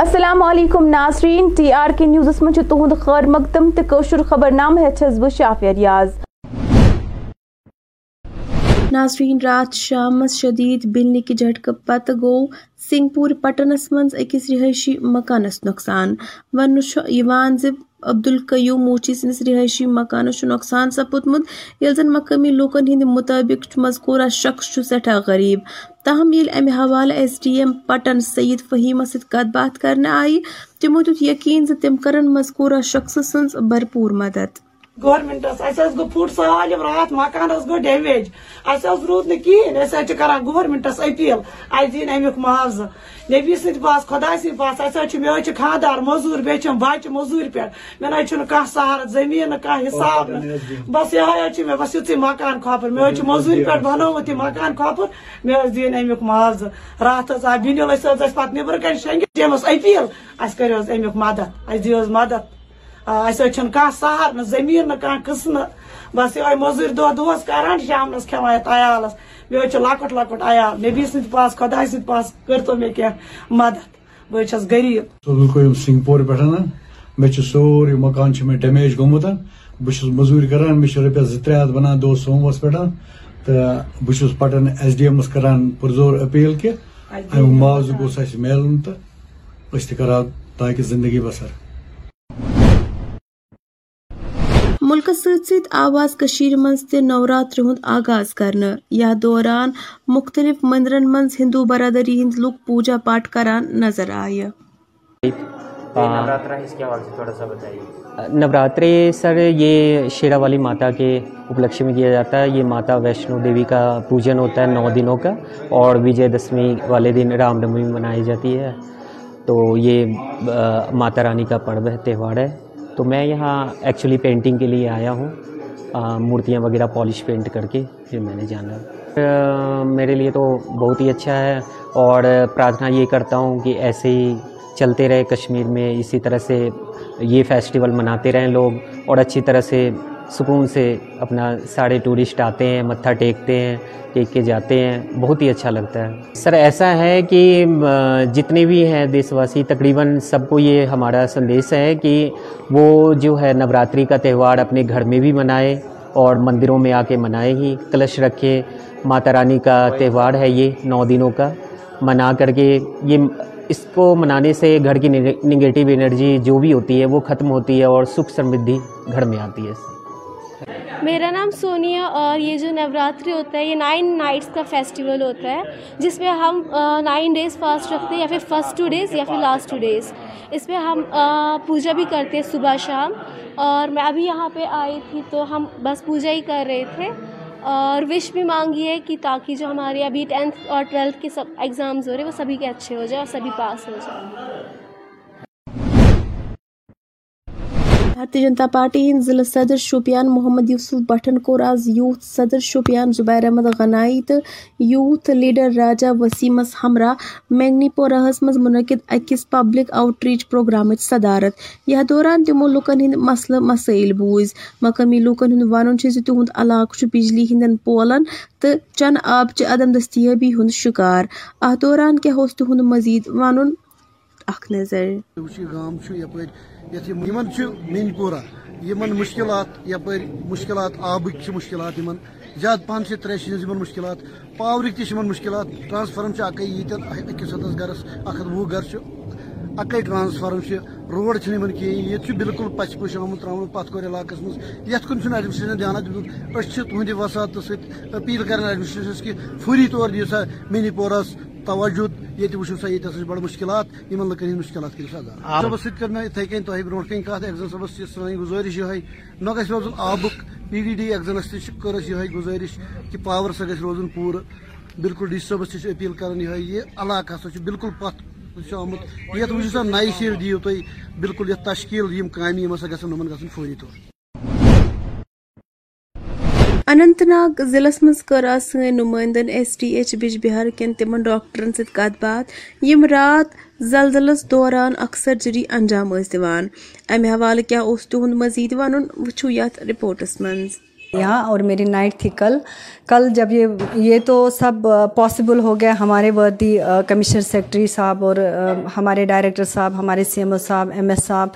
السلام علیکم ناظرین، ٹی آر کے نیوزس مجھ تہد خیر مقدم تو کوشر خبرنام ہیس بہ شافیہ ریاض۔ ناظرین، رات شام شدید بلنہ کہ جھٹکہ پتہ گو سنگھ پور پٹنس مز اکس رہائشی مکانس نقصان۔ ون ز عبدالقیوم موچی سندس رہائشی مکانس نقصان سپودمت، یل زن مقامی لوکن ہند مطابق مذکورہ شخص سٹھا غریب۔ تاہم یل امہ حوالہ ایس ڈی ایم پٹن سید فہیمس ست کت بات کرنے آئی، تمو دیت یقین ز تم کرن مذکورہ شخص سنز بھرپور مدد۔ گورمنٹس اس گو پھٹ سالم رات مکانس گو ڈیمیج، اس روز نکین، اس کران گورمنٹس اپیل اس دین امیک معاوضہ۔ نبی سند پاس، خدا سند پاس، اس مجھے خاندار مزور، بیچم بچہ مزور پہ، مے کھانا سہارت زمین کھانا حساب، بس یہ مے بس یوت مکان کھوپر، مجھے مزور پہ بنوت یہ مکان کھوپر، مے دین امیک معاوضہ۔ رات آ بینل پہ نبر کن شنگت، دس اپیل اس کرو امیک مدد، اس دیو مدد۔ کھانا سہار نا زمین نا کھانا قسم، بس یہ مزور دہ دس کران شامنس کھانا عیالس، میرے لکٹ لکٹ عیال۔ نبی سند پاس، خدا سند پاس، کرتو مے کی مدد، بہت چھس غریب۔ عبدالقیوم سنگھ پور پہ مے سوری مکان مے ڈیمیج گومت، بہت مزور کران، مے رپیس 2-3 ہتھ بنان دہ سوموس پہ، تو بہت پٹن ایس ڈی ایمس کران پرزور اپیل کہ معاوضہ گوس اس ملن تو اس تہ کرو تاکہ زندگی بسر۔ ملکس ست ست آواز کشیر مز تہ نوراتری ہند آغاز کرنے، یہ دوران مختلف مندرن مز ہندو برادری ہند لوگ پوجا پاٹ کران نظر آئے۔ نوراتری سر یہ شیرا والی ماتا کے اپلکش میں کیا جاتا ہے، یہ ماتا ویشنو دیوی کا پوجن ہوتا ہے 9 دنوں کا، اور وجے دشمی والے دن رام نومی منائی جاتی ہے، تو یہ ماتا رانی کا پرو ہے، تہوار ہے۔ تو میں یہاں ایکچولی پینٹنگ کے لیے آیا ہوں، مورتیاں وغیرہ پالش پینٹ کر کے پھر میں نے جانا، میرے لیے تو بہت ہی اچھا ہے، اور پرارتھنا یہ کرتا ہوں کہ ایسے ہی چلتے رہے کشمیر میں، اسی طرح سے یہ فیسٹیول مناتے رہیں لوگ، اور اچھی طرح سے سکون سے اپنا سارے ٹورسٹ آتے ہیں، متھا ٹیکتے ہیں، ٹیک کے جاتے ہیں، بہت ہی اچھا لگتا ہے۔ سر ایسا ہے کہ جتنے بھی ہیں دیش واسی تقریباً سب کو یہ ہمارا سندیش ہے کہ وہ جو ہے نوراتری کا تہوار اپنے گھر میں بھی منائے اور مندروں میں آ کے منائے ہی، کلش رکھے، ماتا رانی کا تہوار ہے یہ 9 دنوں کا، منا کر کے یہ اس کو منانے سے گھر کی نگیٹو انرجی جو بھی ہوتی ہے وہ ختم ہوتی ہے، اور سکھ سمردھی گھر میں آتی ہے۔ میرا نام سونیا، اور یہ جو نوراتری ہوتا ہے یہ 9 نائٹس کا فیسٹیول ہوتا ہے، جس میں ہم 9 ڈیز فاسٹ رکھتے ہیں، یا پھر فرسٹ 2 ڈیز یا پھر لاسٹ 2 ڈیز۔ اس میں ہم پوجا بھی کرتے ہیں صبح شام، اور میں ابھی یہاں پہ آئی تھی تو ہم بس پوجا ہی کر رہے تھے، اور وش بھی مانگی ہے کہ تاکہ جو ہمارے ابھی 10th اور 12th کے سب ایگزامز ہو رہے ہیں وہ سبھی کے اچھے ہو جائے اور سبھی پاس ہو جائے۔ بھارتیہ جنتا پارٹی ہند ضلع صدر شوپیان محمد یوسف بٹھن کور آز یوتھ صدر شوپیان زبیر احمد غنائی تو یوتھ لیڈر راجہ وسیمس ہمراہ مینگنی پوراہس مز منعقد اکس پبلک آؤٹ ریچ پروگرام صدارت۔ یہ دوران تمو لوکن ہند مسئلہ مسائل بوز، مقامی لوکن ہند ون تہد علاقہ بجلی ہندن پولن تو چن آب چہ عدم دستیابی ہند شکار۔ ات دوران کیا اوس تہد مزید ون نظر مین پورہ مشکلات، یپر مشکلات آبک مشکلات، زیادہ پہن سے تریشن مشکلات، پاورک تمہ مشکلات، ٹرانسفارم اکی اکس ہتس گرس 120 گھر اکی ٹرانسفارم، روڈ کھین، یہ بالکل پچ پش آمت ترا پتھ کور علاقہ مجھے یت کن ایڈمنسٹریشن دھیان دے، تہندِ وساتت ست اپیل کران ایڈمنسٹریشنس کہ فوری طور دِیو سا منی پورس توجہ، یہ وچو سا یہ بڑے مشکلات، ان لکن ہند مشکلات کر سا صبح ست میں اتھے کن تہ برو کن کت ایگزن صبح سانی گزارش یہ نہ گھس روزن آبک پی ڈی ڈی ایگزنس تھی کر گزارش کہ پاور سا گھس روزن پور، بالکل ڈی سی صبس تھی اپیل کران یہ علاقہ ہسا بالکل پتھ آمت، یہ وچو سا نئی سیٹ دیو تھی بالکل یہ تشکیل کام ہسا گھن فوری طور۔ اننت ناگ ضلع مز کر آج سن نمائندن ایس ڈی ایچ بج بہار کن تم ڈاکٹرن ست کت بات، یم رات زلزلس دوران اکثر سرجری انجام دان۔ امہ حوالہ کیا اوس تہد مزید ون، وچھو یتھ رپورٹس مز۔ یہاں اور میری نائٹ تھی کل جب یہ تو سب پاسبل ہو گیا ہمارے وردی کمشنر سیکرٹری صاحب اور ہمارے ڈائریکٹر صاحب, ہمارے سی ایم او صاحب, ایم ایس صاحب,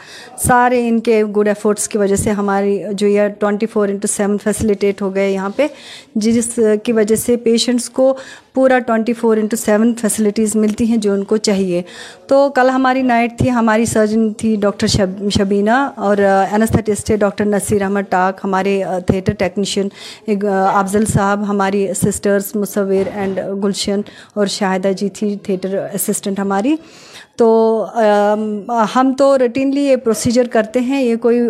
سارے ان کے گڈ ایفورٹس کی وجہ سے ہماری جو یہ 24/7 فیسیلیٹیٹ ہو گئے یہاں پہ, جس کی وجہ سے پیشنٹس کو پورا 24/7 فیسلٹیز ملتی ہیں جو ان کو چاہیے. تو کل ہماری نائٹ تھی, ہماری سرجن تھی ڈاکٹر شبینہ اور anaesthetist doctor Naseer Ahmad talk, ہمارے تھیٹر ٹیکنیشین افضل صاحب, ہماری سسٹرز مصور اینڈ گلشن اور شاہدہ جی تھی تھیٹر اسسٹنٹ ہماری. تو ہم تو روٹینلی یہ پروسیجر کرتے ہیں, یہ کوئی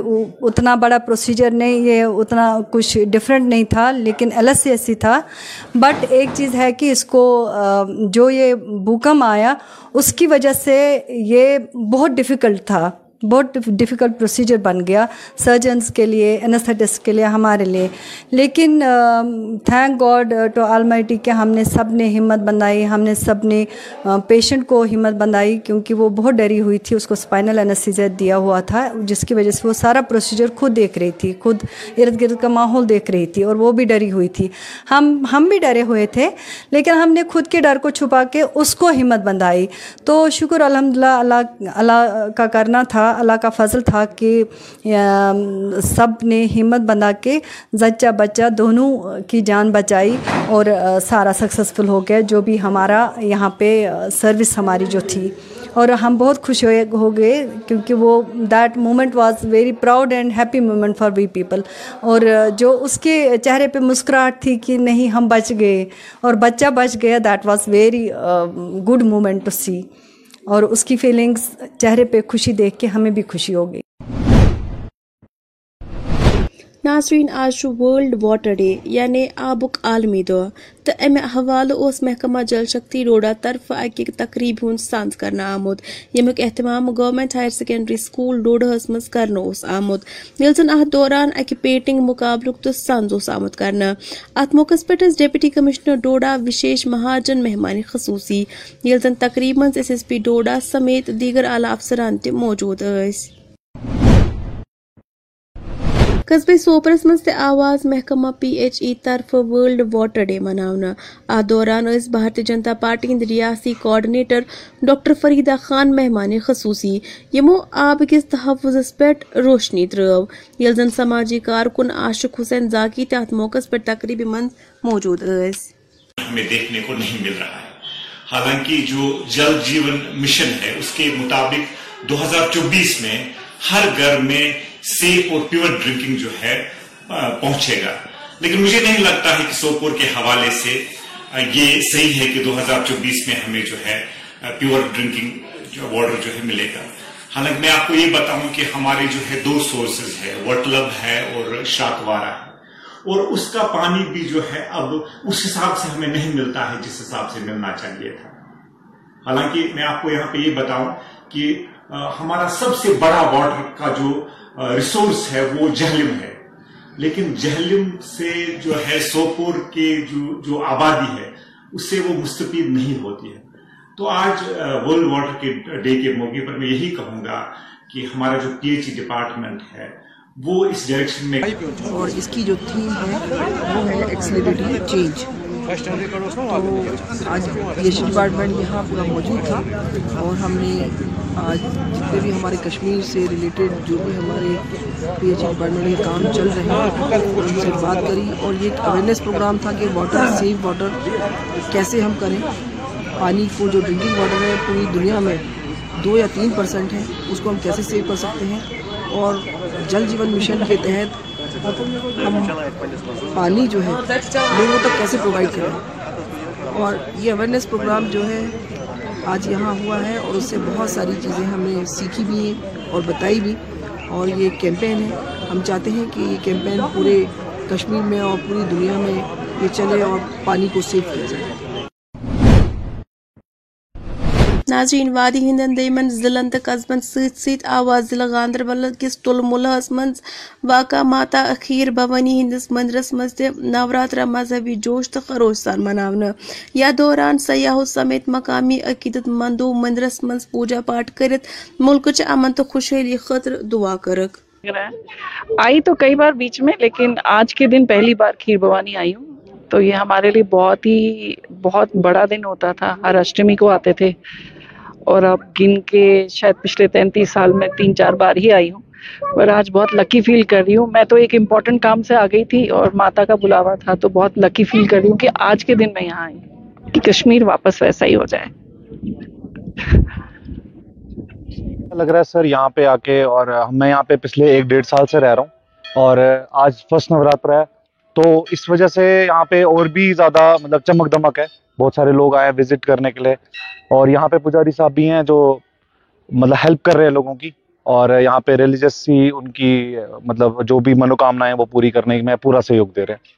اتنا بڑا پروسیجر نہیں, یہ اتنا کچھ ڈیفرنٹ نہیں تھا, لیکن LSS ہی تھا. بٹ ایک چیز ہے کہ اس کو جو یہ بھوکم آیا اس کی وجہ سے یہ بہت ڈیفیکلٹ تھا, بہت ڈیفیکلٹ پروسیجر بن گیا سرجنز کے لیے, اینستھیٹسٹ کے لیے, ہمارے لیے. لیکن تھینک گاڈ ٹو آلمائٹی کہ ہم نے سب نے ہمت بندھائی, ہم نے سب نے پیشنٹ کو ہمت بندھائی, کیونکہ وہ بہت ڈری ہوئی تھی, اس کو اسپائنل اینستھیزیا دیا ہوا تھا جس کی وجہ سے وہ سارا پروسیجر خود دیکھ رہی تھی, خود ارد گرد کا ماحول دیکھ رہی تھی, اور وہ بھی ڈری ہوئی تھی, ہم بھی ڈرے ہوئے تھے, لیکن ہم نے خود کے ڈر کو چھپا کے اس کو ہمت بندھائی. تو شکر الحمدللہ اللہ کا کرنا تھا, اللہ کا فضل تھا کہ سب نے ہمت بندھا کے زچہ بچہ دونوں کی جان بچائی اور سارا سکسیسفل ہو گیا جو بھی ہمارا یہاں پہ سروس ہماری جو تھی, اور ہم بہت خوش ہو گئے کیونکہ وہ that moment was very proud and happy moment for we people. اور جو اس کے چہرے پہ مسکراہٹ تھی کہ نہیں ہم بچ گئے اور بچہ بچ گیا, that was very good moment to see, اور اس کی فیلنگز چہرے پہ خوشی دیکھ کے ہمیں بھی خوشی ہو گئی. ناظرین, آج چھُ ورلڈ واٹر ڈے یعنی آبک عالمی دۄہ, تو امہ حوالہ اس محکمہ جل شکتی ڈوڈا طرف اکہ تقریب ہند سانز کرنا آمت, یمیک اہتمام گورنمنٹ ہائر سیکنڈری سکول ڈوڈہس مز کرنا اس آمت, یل زن ات دوران اکہ پیٹنگ مقابلک تو سانز اس آمت کرنا. ات موقع پہ ڈپٹی کمشنر ڈوڈا وشیش مہاجن مہمان خصوصی, یل زن تقریب مز SSP ڈوڈا سمیت دیگر اعلی افسران تہ موجود اس. قصبے سوپرس مز آواز محکمہ PHE طرف ورلڈ واٹر ڈے مناونہ. ات دوران اس بھارتیہ جنتا پارٹی ہند ریاستی کوآرڈینیٹر ڈاکٹر فریدہ خان مہمان خصوصی, یمو آب کس تحفظ پہ روشنی ترو, یل زن سماجی کارکن عاشق حسین ذاکی تہ ات موقع پہ تقریب مند موجود اس. ہمیں دیکھنے کو نہیں مل رہا ہے, حالانکہ جو جل جیون مشن ہے اس کے مطابق 2024 میں ہر گھر میں سیف اور پیور ڈرنکنگ جو ہے پہنچے گا, لیکن مجھے نہیں لگتا ہے کہ سوپور کے حوالے سے یہ صحیح ہے کہ 2024 میں ہمیں جو ہے پیور ڈرنکنگ واٹر جو ہے ملے گا. حالانکہ میں آپ کو یہ بتاؤں کہ ہمارے جو ہے 2 سورسز ہے, وٹلب ہے اور شاکوارا ہے, اور اس کا پانی بھی جو ہے اب اس حساب سے ہمیں نہیں ملتا ہے جس حساب سے ملنا چاہیے تھا. حالانکہ میں آپ کو یہاں پہ یہ بتاؤں کہ ہمارا سب سے بڑا واٹر کا جو ریسورس ہے وہ جہلم ہے, لیکن جہلم سے جو ہے سوپور کے جو آبادی ہے اس سے وہ مستفید نہیں ہوتی ہے. تو آج ورلڈ واٹر کے ڈے کے موقع پر میں یہی کہوں گا کہ ہمارا جو PHE ڈپارٹمنٹ ہے وہ اس ڈائریکشن میں, اور اس کی جو تھیم ہے وہ ہے ایکسلریٹنگ چینج. آج PHE ڈپارٹمنٹ یہاں پورا موجود تھا, اور ہم نے آج جتنے بھی ہمارے کشمیر سے ریلیٹڈ جو بھی ہمارے PHE ڈپارٹمنٹ کے کام چل رہے ہیں ان سے بات کری, اور یہ ایک اویئرنیس پروگرام تھا کہ واٹر سیف واٹر کیسے ہم کریں. پانی کو جو ڈرنکنگ واٹر ہے پوری دنیا میں 2 یا 3% ہے, اس کو ہم کیسے سیو کر سکتے ہیں, اور جل جیون مشن کے تحت ہم پانی جو ہے لوگوں تک کیسے پرووائڈ کریں. اور یہ اویئرنیس پروگرام جو ہے آج یہاں ہوا ہے, اور اس سے بہت ساری چیزیں ہم نے سیکھی بھی ہیں اور بتائی بھی. اور یہ کیمپین ہے, ہم چاہتے ہیں کہ یہ کیمپین پورے کشمیر میں اور پوری دنیا میں یہ چلے اور پانی کو سیو کیا جائے. ناظرین, وادی ہندن دیمن ضلعن تو قصبن ست ست آواز ضلع گاندربل کس تلملہس مز واقع ماتا خیر بھوانی ہندس مندرس مز نوراترا مذہبی جوش تو خروش سان مناونہ. یا دوران سیاحو سمیت مقامی عقیدت مندو مندرس مز پوجا پاٹ کرت ملک چہ امن تو خوشحالی خاطر دعا کرک. لگ رہا ہے. آئی تو کئی بار بیچ میں, لیکن آج کے دن پہلی بار کھیر بھوانی آئی ہوں, تو یہ ہمارے لیے بہت بڑا دن ہوتا تھا. ہر اشٹمی کو آتے تھے, اور اب گن کے شاید پچھلے 33 سال میں 3-4 بار ہی آئی ہوں, پر آج بہت لکی فیل کر رہی ہوں. میں تو ایک امپورٹنٹ کام سے آ گئی تھی اور ماتا کا بلاوا تھا, تو بہت لکی فیل کر رہی ہوں کہ آج کے دن میں یہاں آئی ہوں, کہ کشمیر واپس ویسا ہی ہو جائے. لگ رہا ہے سر یہاں پہ آ کے, اور میں یہاں پہ پچھلے 1-1.5 سال سے رہ رہا ہوں, اور آج فرسٹ نوراترا ہے, تو اس وجہ سے یہاں پہ اور بھی زیادہ مطلب چمک دمک ہے. بہت سارے لوگ آئے ہیں وزٹ کرنے کے لیے, اور یہاں پہ پجاری صاحب بھی ہیں جو مطلب ہیلپ کر رہے ہیں لوگوں کی, اور یہاں پہ ریلیجس ہی ان کی مطلب جو بھی منوکامنا ہے وہ پوری کرنے میں پورا سہیوگ دے رہے ہیں.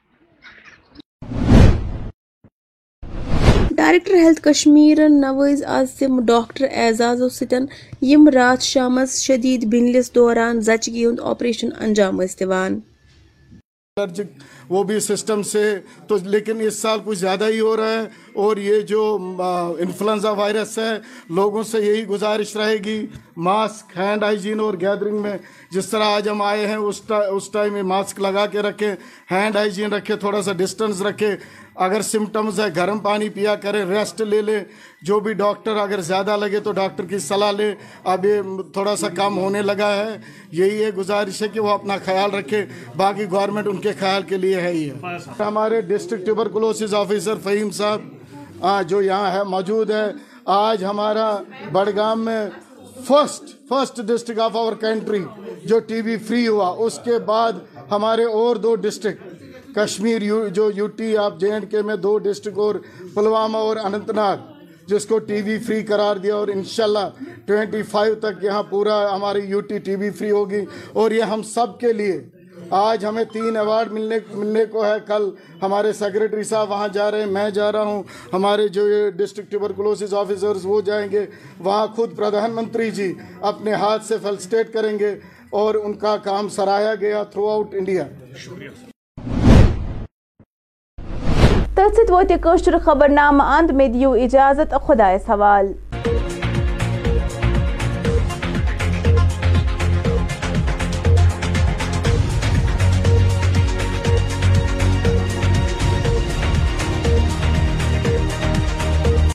ڈائریکٹر ہیلتھ کشمیر نویز آز تم ڈاکٹر اعزاز ستن یم رات شام شدید بنلس دوران زچگی ہند آپریشن انجام دان. وہ بھی سسٹم سے تو, لیکن اس سال کچھ زیادہ ہی ہو رہا ہے, اور یہ جو انفلوئنزا وائرس ہے, لوگوں سے یہی گزارش رہے گی ماسک, ہینڈ ہائیجین, اور گیدرنگ میں جس طرح آج ہم آئے ہیں اس ٹائم میں ماسک لگا کے رکھیں, ہینڈ ہائیجین رکھیں, تھوڑا سا ڈسٹنس رکھیں. اگر سمٹمز ہے گرم پانی پیا کریں, ریسٹ لے لیں, جو بھی ڈاکٹر اگر زیادہ لگے تو ڈاکٹر کی صلاح لیں. اب یہ تھوڑا سا کم ہونے لگا ہے, یہی یہ گزارش ہے کہ وہ اپنا خیال رکھے, باقی گورنمنٹ ان کے خیال کے لیے ہے. ہی ہے ہمارے ڈسٹرکٹ ٹیوبرکلوسس آفیسر فہیم صاحب جو یہاں ہے موجود ہے. آج ہمارا بڑگام میں first district of our country جو ٹی بی فری ہوا, اس کے بعد ہمارے اور 2 ڈسٹرکٹ کشمیر جو یوٹی آپ جے اینڈ کے میں 2 ڈسٹرکٹ اور پلوامہ اور اننت ناگ جس کو ٹی بی فری قرار دیا, اور انشاءاللہ 25 تک یہاں پورا ہماری یوٹی ٹی بی فری ہوگی. اور یہ ہم سب کے لیے آج ہمیں 3 ایوارڈ ملنے کو ہے. کل ہمارے سیکریٹری صاحب وہاں جا رہے ہیں, میں جا رہا ہوں, ہمارے جو ڈسٹرکٹ ٹیوبرکلوسس آفیسرز وہ جائیں گے. وہاں خود پردھان منتری جی اپنے ہاتھ سے فیلسٹیٹ کریں گے, اور ان کا کام سراہا گیا تھرو آؤٹ انڈیا. شکریہ. تتھ سوت خبر نامہ اند میں دیو اجازت, خدایس حوالہ.